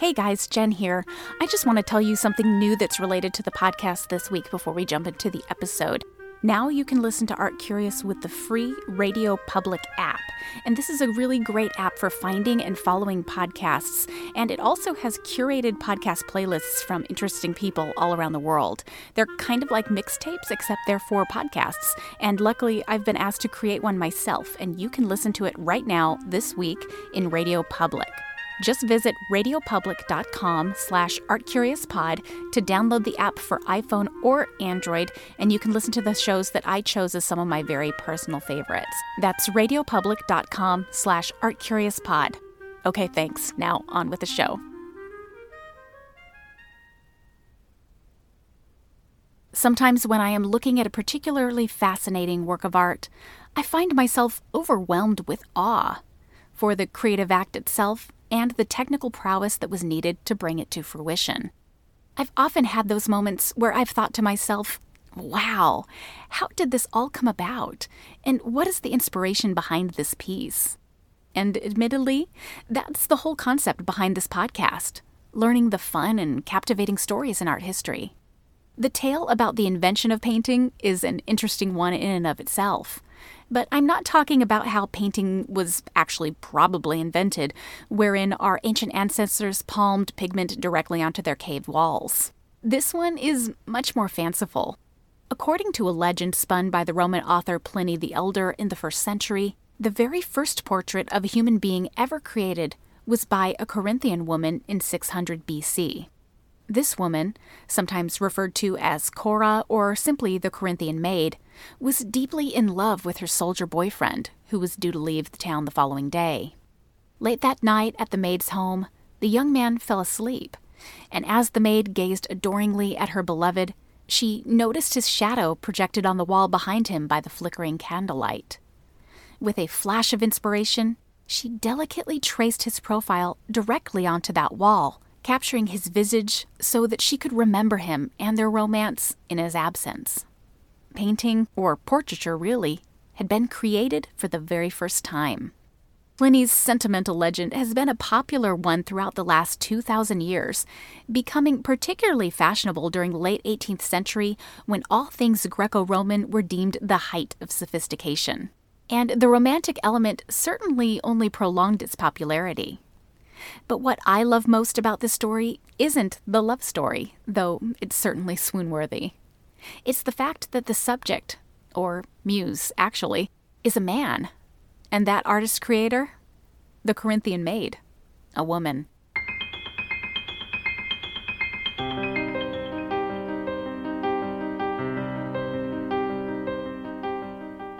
Hey guys, Jen here. I just want to tell you something new that's related to the podcast this week before we jump into the episode. Now you can listen to Art Curious with the free Radio Public app. And this is a really great app for finding and following podcasts. And it also has curated podcast playlists from interesting people all around the world. They're kind of like mixtapes, except they're for podcasts. And luckily, I've been asked to create one myself. And you can listen to it right now, this week, in Radio Public. Just visit radiopublic.com/artcuriouspod to download the app for iPhone or Android, and you can listen to the shows that I chose as some of my very personal favorites. That's radiopublic.com/artcuriouspod. Okay, thanks. Now on with the show. Sometimes when I am looking at a particularly fascinating work of art, I find myself overwhelmed with awe for the creative act itself and the technical prowess that was needed to bring it to fruition. I've often had those moments where I've thought to myself, wow, how did this all come about? And what is the inspiration behind this piece? And admittedly, that's the whole concept behind this podcast, learning the fun and captivating stories in art history. The tale about the invention of painting is an interesting one in and of itself. But I'm not talking about how painting was actually probably invented, wherein our ancient ancestors palmed pigment directly onto their cave walls. This one is much more fanciful. According to a legend spun by the Roman author Pliny the Elder in the 1st century, the very first portrait of a human being ever created was by a Corinthian woman in 600 BC. This woman, sometimes referred to as Cora or simply the Corinthian maid, was deeply in love with her soldier boyfriend, who was due to leave the town the following day. Late that night at the maid's home, the young man fell asleep, and as the maid gazed adoringly at her beloved, she noticed his shadow projected on the wall behind him by the flickering candlelight. With a flash of inspiration, she delicately traced his profile directly onto that wall, capturing his visage so that she could remember him and their romance in his absence. Painting, or portraiture really, had been created for the very first time. Pliny's sentimental legend has been a popular one throughout the last 2,000 years, becoming particularly fashionable during the late 18th century when all things Greco-Roman were deemed the height of sophistication. And the romantic element certainly only prolonged its popularity. But what I love most about this story isn't the love story, though it's certainly swoon-worthy. It's the fact that the subject, or muse actually, is a man, and that artist-creator, the Corinthian maid, a woman.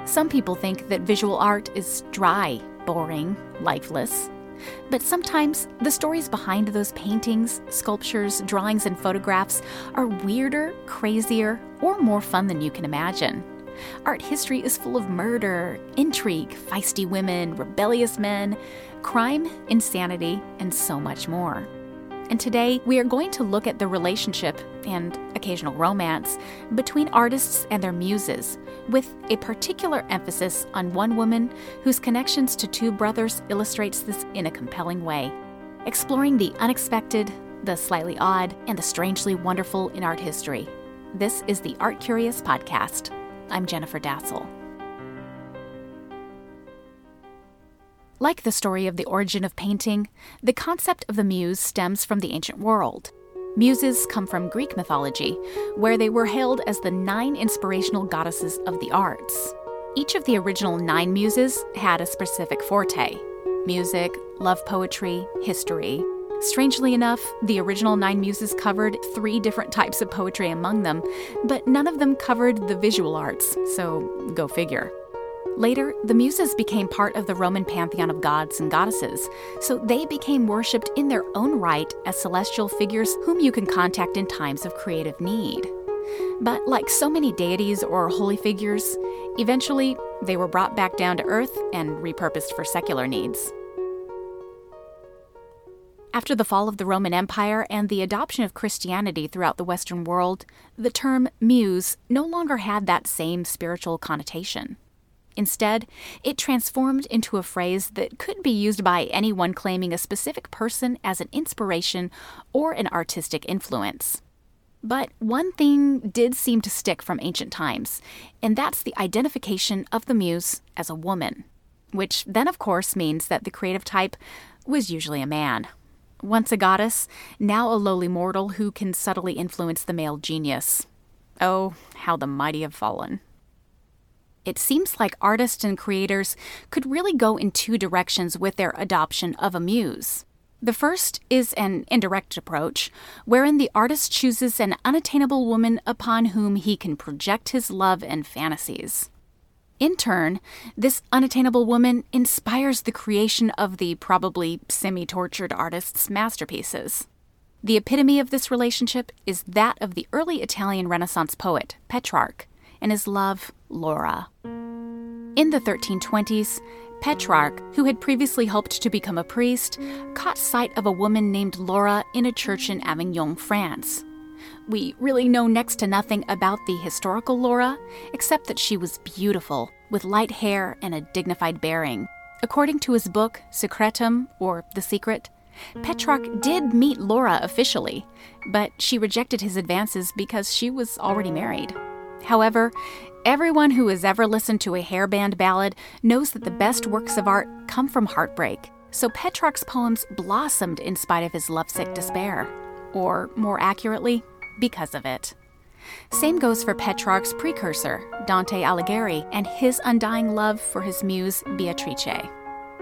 Some people think that visual art is dry, boring, lifeless. But sometimes the stories behind those paintings, sculptures, drawings, and photographs are weirder, crazier, or more fun than you can imagine. Art history is full of murder, intrigue, feisty women, rebellious men, crime, insanity, and so much more. And today, we are going to look at the relationship, and occasional romance, between artists and their muses, with a particular emphasis on one woman whose connections to two brothers illustrates this in a compelling way, exploring the unexpected, the slightly odd, and the strangely wonderful in art history. This is the Art Curious Podcast. I'm Jennifer Dassel. Like the story of the origin of painting, the concept of the muse stems from the ancient world. Muses come from Greek mythology, where they were hailed as the 9 inspirational goddesses of the arts. Each of the original 9 muses had a specific forte: music, love poetry, history. Strangely enough, the original 9 muses covered 3 different types of poetry among them, but none of them covered the visual arts, so go figure. Later, the Muses became part of the Roman pantheon of gods and goddesses, so they became worshipped in their own right as celestial figures whom you can contact in times of creative need. But like so many deities or holy figures, eventually they were brought back down to earth and repurposed for secular needs. After the fall of the Roman Empire and the adoption of Christianity throughout the Western world, the term muse no longer had that same spiritual connotation. Instead, it transformed into a phrase that could be used by anyone claiming a specific person as an inspiration or an artistic influence. But one thing did seem to stick from ancient times, and that's the identification of the muse as a woman, which then of course means that the creative type was usually a man. Once a goddess, now a lowly mortal who can subtly influence the male genius. Oh, how the mighty have fallen. It seems like artists and creators could really go in two directions with their adoption of a muse. The first is an indirect approach, wherein the artist chooses an unattainable woman upon whom he can project his love and fantasies. In turn, this unattainable woman inspires the creation of the probably semi-tortured artist's masterpieces. The epitome of this relationship is that of the early Italian Renaissance poet, Petrarch, and his love, Laura. In the 1320s, Petrarch, who had previously hoped to become a priest, caught sight of a woman named Laura in a church in Avignon, France. We really know next to nothing about the historical Laura, except that she was beautiful, with light hair and a dignified bearing. According to his book, Secretum, or The Secret, Petrarch did meet Laura officially, but she rejected his advances because she was already married. However, everyone who has ever listened to a hairband ballad knows that the best works of art come from heartbreak, so Petrarch's poems blossomed in spite of his lovesick despair, or more accurately, because of it. Same goes for Petrarch's precursor, Dante Alighieri, and his undying love for his muse, Beatrice.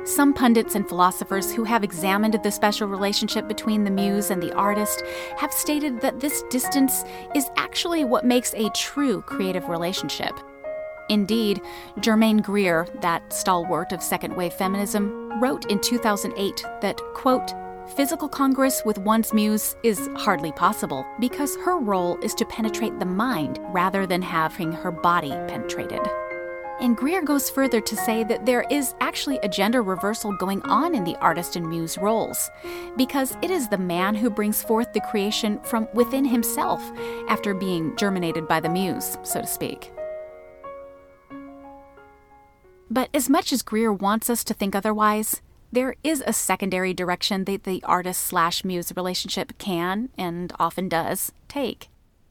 Some pundits and philosophers who have examined the special relationship between the muse and the artist have stated that this distance is actually what makes a true creative relationship. Indeed, Germaine Greer, that stalwart of second-wave feminism, wrote in 2008 that, quote, "Physical congress with one's muse is hardly possible because her role is to penetrate the mind rather than having her body penetrated." And Greer goes further to say that there is actually a gender reversal going on in the artist and muse roles, because it is the man who brings forth the creation from within himself after being germinated by the muse, so to speak. But as much as Greer wants us to think otherwise, there is a secondary direction that the artist/muse relationship can, and often does, take.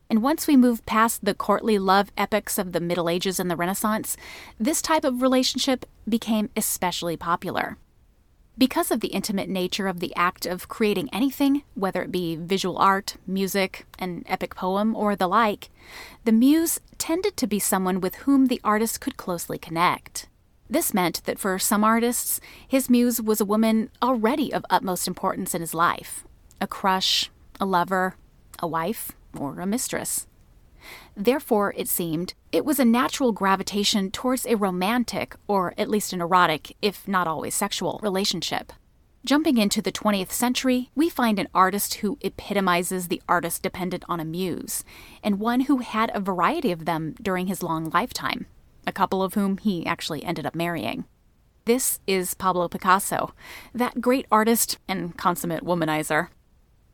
And once we move past the courtly love epics of the Middle Ages and the Renaissance, this type of relationship became especially popular. Because of the intimate nature of the act of creating anything, whether it be visual art, music, an epic poem, or the like, the muse tended to be someone with whom the artist could closely connect. This meant that for some artists, his muse was a woman already of utmost importance in his life. A crush, a lover, a wife, or a mistress. Therefore, it seemed, it was a natural gravitation towards a romantic, or at least an erotic, if not always sexual, relationship. Jumping into the 20th century, we find an artist who epitomizes the artist dependent on a muse, and one who had a variety of them during his long lifetime, a couple of whom he actually ended up marrying. This is Pablo Picasso, that great artist and consummate womanizer.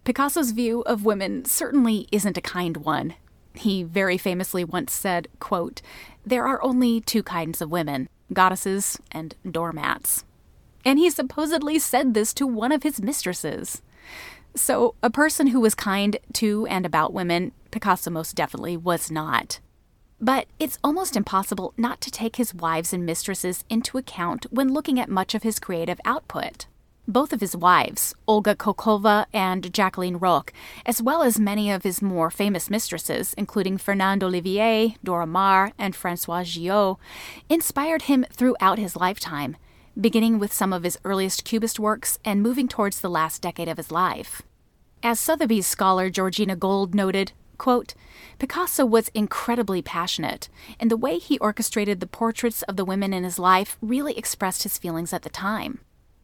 Picasso's view of women certainly isn't a kind one. He very famously once said, quote, "There are only two kinds of women, goddesses and doormats." And he supposedly said this to one of his mistresses. So a person who was kind to and about women, Picasso most definitely was not. But it's almost impossible not to take his wives and mistresses into account when looking at much of his creative output. Both of his wives, Olga Khokhlova and Jacqueline Roque, as well as many of his more famous mistresses, including Fernande Olivier, Dora Maar, and Françoise Gilot, inspired him throughout his lifetime, beginning with some of his earliest Cubist works and moving towards the last decade of his life. As Sotheby's scholar Georgina Gold noted, Quote, Picasso was incredibly passionate, and the way he orchestrated the portraits of the women in his life really expressed his feelings at the time.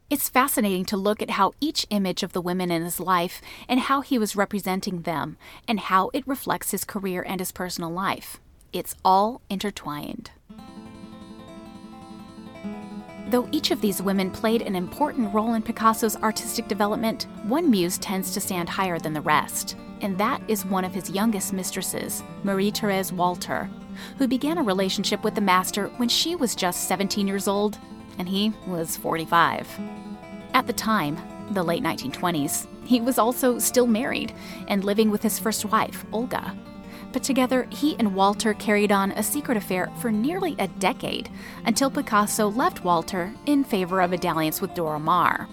It's fascinating to look at how each image of the women in his life and how he was representing them, and how it reflects his career and his personal life. It's all intertwined. Though each of these women played an important role in Picasso's artistic development, one muse tends to stand higher than the rest, and that is one of his youngest mistresses, Marie-Thérèse Walter, who began a relationship with the master when she was just 17 years old, and he was 45. At the time, the late 1920s, he was also still married and living with his first wife, Olga. But together, he and Walter carried on a secret affair for nearly a decade, until Picasso left Walter in favor of a dalliance with Dora Maar.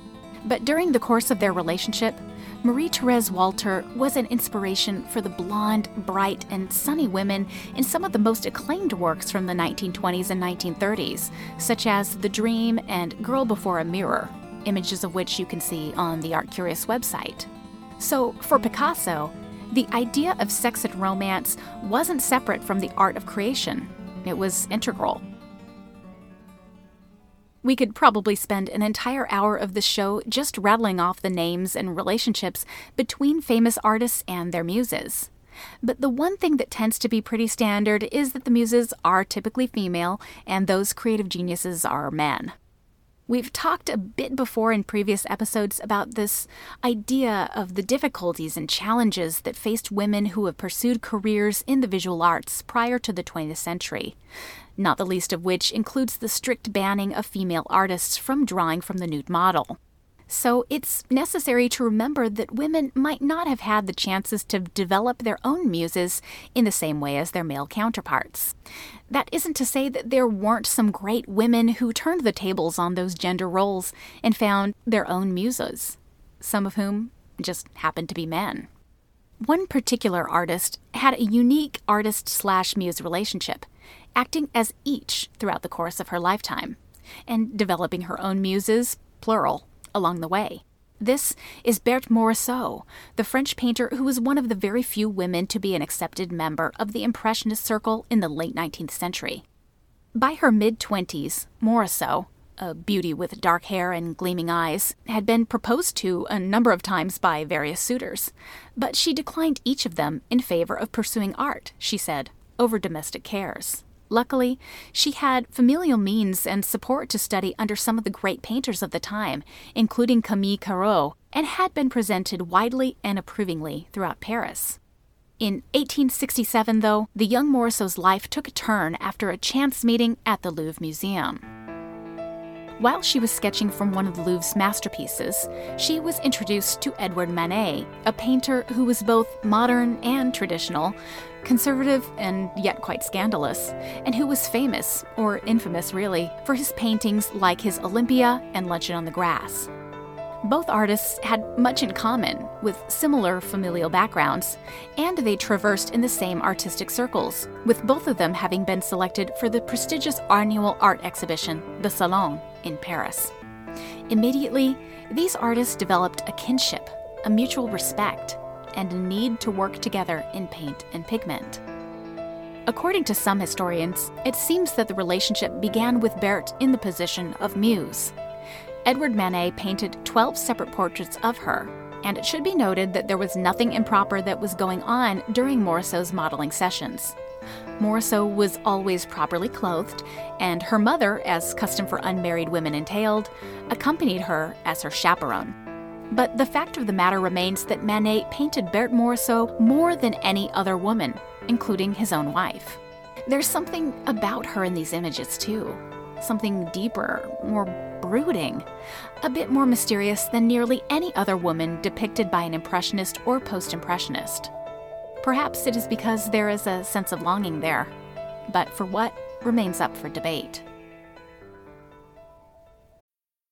But during the course of their relationship, Marie-Thérèse Walter was an inspiration for the blonde, bright, and sunny women in some of the most acclaimed works from the 1920s and 1930s, such as The Dream and Girl Before a Mirror, images of which you can see on the Art Curious website. So, for Picasso, the idea of sex and romance wasn't separate from the art of creation. It was integral. We could probably spend an entire hour of the show just rattling off the names and relationships between famous artists and their muses. But the one thing that tends to be pretty standard is that the muses are typically female and those creative geniuses are men. We've talked a bit before in previous episodes about this idea of the difficulties and challenges that faced women who have pursued careers in the visual arts prior to the 20th century, not the least of which includes the strict banning of female artists from drawing from the nude model. So it's necessary to remember that women might not have had the chances to develop their own muses in the same way as their male counterparts. That isn't to say that there weren't some great women who turned the tables on those gender roles and found their own muses, some of whom just happened to be men. One particular artist had a unique artist-slash-muse relationship, acting as each throughout the course of her lifetime, and developing her own muses, plural, along the way. This is Berthe Morisot, the French painter who was one of the very few women to be an accepted member of the Impressionist circle in the late 19th century. By her mid-20s, Morisot, a beauty with dark hair and gleaming eyes, had been proposed to a number of times by various suitors, but she declined each of them in favor of pursuing art, she said, over domestic cares. Luckily, she had familial means and support to study under some of the great painters of the time, including Camille Corot, and had been presented widely and approvingly throughout Paris. In 1867, though, the young Morisot's life took a turn after a chance meeting at the Louvre Museum. While she was sketching from one of the Louvre's masterpieces, she was introduced to Édouard Manet, a painter who was both modern and traditional, conservative and yet quite scandalous, and who was famous, or infamous really, for his paintings like his Olympia and Luncheon on the Grass. Both artists had much in common, with similar familial backgrounds, and they traversed in the same artistic circles, with both of them having been selected for the prestigious annual art exhibition, the Salon, in Paris. Immediately, these artists developed a kinship, a mutual respect, and a need to work together in paint and pigment. According to some historians, it seems that the relationship began with Berthe in the position of muse. Édouard Manet painted 12 separate portraits of her, and it should be noted that there was nothing improper that was going on during Morisot's modeling sessions. Morisot was always properly clothed, and her mother, as custom for unmarried women entailed, accompanied her as her chaperone. But the fact of the matter remains that Manet painted Berthe Morisot more than any other woman, including his own wife. There's something about her in these images, too. Something deeper, more brooding, a bit more mysterious than nearly any other woman depicted by an Impressionist or Post-Impressionist. Perhaps it is because there is a sense of longing there, but for what remains up for debate.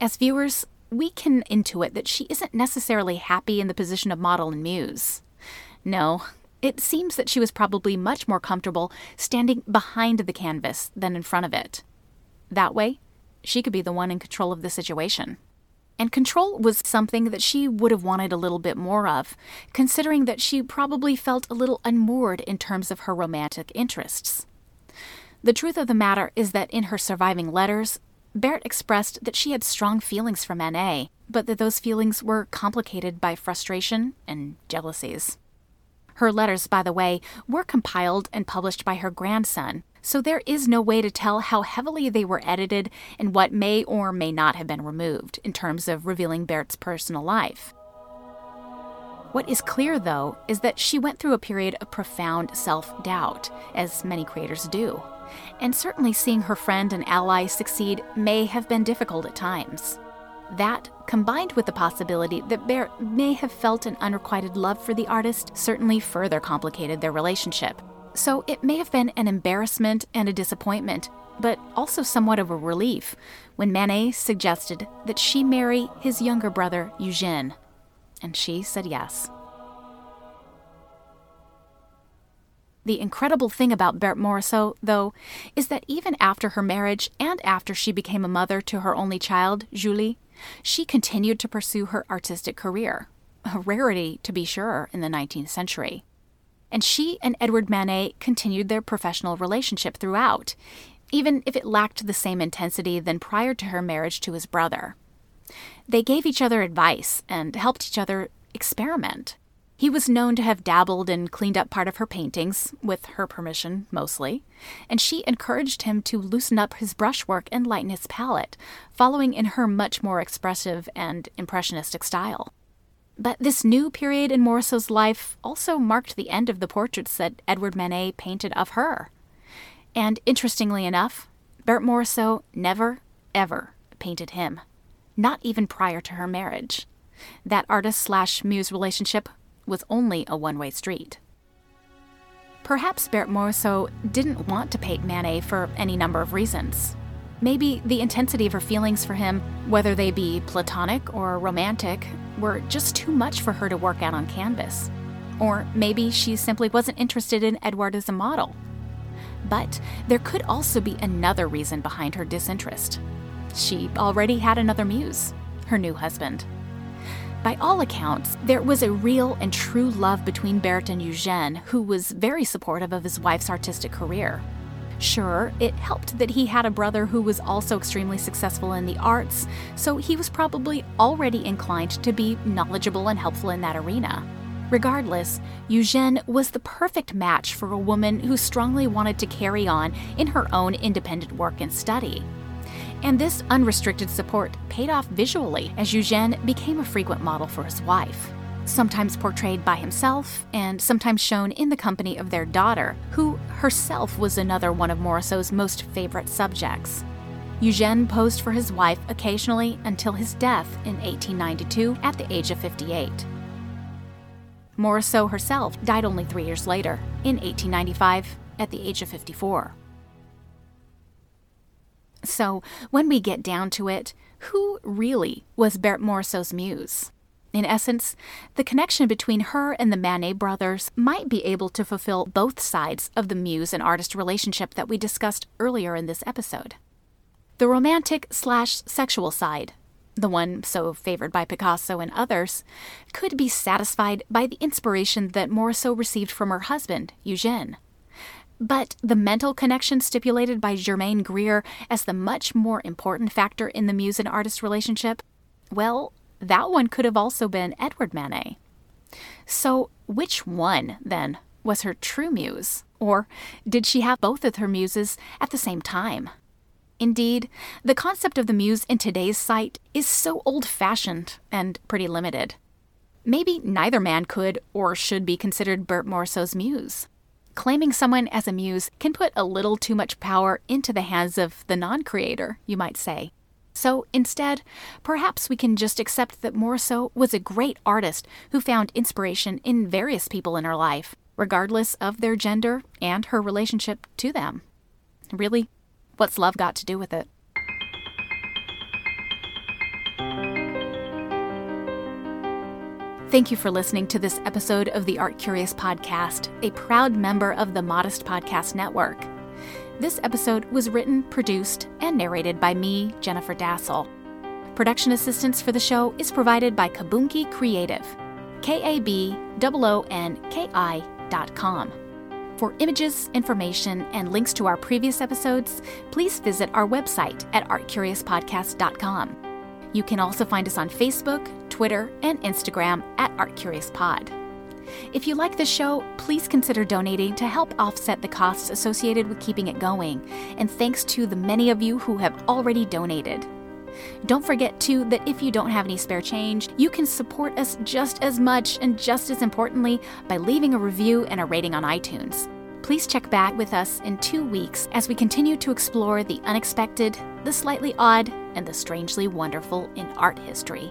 As viewers, we can intuit that she isn't necessarily happy in the position of model and muse. No, it seems that she was probably much more comfortable standing behind the canvas than in front of it. That way, she could be the one in control of the situation. And control was something that she would have wanted a little bit more of, considering that she probably felt a little unmoored in terms of her romantic interests. The truth of the matter is that in her surviving letters, Berthe expressed that she had strong feelings for Manet, but that those feelings were complicated by frustration and jealousies. Her letters, by the way, were compiled and published by her grandson, so there is no way to tell how heavily they were edited and what may or may not have been removed in terms of revealing Berthe's personal life. What is clear, though, is that she went through a period of profound self-doubt, as many creators do. And certainly seeing her friend and ally succeed may have been difficult at times. That, combined with the possibility that Berthe may have felt an unrequited love for the artist, certainly further complicated their relationship. So it may have been an embarrassment and a disappointment, but also somewhat of a relief, when Manet suggested that she marry his younger brother, Eugène. And she said yes. The incredible thing about Berthe Morisot, though, is that even after her marriage and after she became a mother to her only child, Julie, she continued to pursue her artistic career, a rarity, to be sure, in the 19th century. And she and Édouard Manet continued their professional relationship throughout, even if it lacked the same intensity than prior to her marriage to his brother. They gave each other advice and helped each other experiment. He was known to have dabbled and cleaned up part of her paintings, with her permission mostly, and she encouraged him to loosen up his brushwork and lighten his palette, following in her much more expressive and impressionistic style. But this new period in Morisot's life also marked the end of the portraits that Édouard Manet painted of her. And interestingly enough, Berthe Morisot never, ever painted him, not even prior to her marriage. That artist-slash-muse relationship was only a one-way street. Perhaps Berthe Morisot didn't want to paint Manet for any number of reasons. Maybe the intensity of her feelings for him, whether they be platonic or romantic, were just too much for her to work out on canvas. Or maybe she simply wasn't interested in Édouard as a model. But there could also be another reason behind her disinterest. She already had another muse, her new husband. By all accounts, there was a real and true love between Berthe and Eugène, who was very supportive of his wife's artistic career. Sure, it helped that he had a brother who was also extremely successful in the arts, so he was probably already inclined to be knowledgeable and helpful in that arena. Regardless, Eugène was the perfect match for a woman who strongly wanted to carry on in her own independent work and study. And this unrestricted support paid off visually as Eugène became a frequent model for his wife, sometimes portrayed by himself and sometimes shown in the company of their daughter, who herself was another one of Morisot's most favorite subjects. Eugène posed for his wife occasionally until his death in 1892 at the age of 58. Morisot herself died only 3 years later, in 1895, at the age of 54. So, when we get down to it, who really was Berthe Morisot's muse? In essence, the connection between her and the Manet brothers might be able to fulfill both sides of the muse and artist relationship that we discussed earlier in this episode. The romantic/sexual side, the one so favored by Picasso and others, could be satisfied by the inspiration that Morisot received from her husband, Eugène. But the mental connection stipulated by Germaine Greer as the much more important factor in the muse and artist relationship, well, that one could have also been Édouard Manet. So which one, then, was her true muse? Or did she have both of her muses at the same time? Indeed, the concept of the muse in today's site is so old-fashioned and pretty limited. Maybe neither man could or should be considered Berthe Morisot's muse. Claiming someone as a muse can put a little too much power into the hands of the non-creator, you might say. So instead, perhaps we can just accept that Morisot was a great artist who found inspiration in various people in her life, regardless of their gender and her relationship to them. Really, what's love got to do with it? Thank you for listening to this episode of the Art Curious Podcast, a proud member of the Modest Podcast Network. This episode was written, produced, and narrated by me, Jennifer Dassel. Production assistance for the show is provided by Kabunki Creative, KABOONKI.com. For images, information, and links to our previous episodes, please visit our website at artcuriouspodcast.com. You can also find us on Facebook, Twitter, and Instagram at ArtCuriousPod. If you like the show, please consider donating to help offset the costs associated with keeping it going, and thanks to the many of you who have already donated. Don't forget, too, that if you don't have any spare change, you can support us just as much and just as importantly by leaving a review and a rating on iTunes. Please check back with us in 2 weeks as we continue to explore the unexpected, the slightly odd, and the strangely wonderful in art history.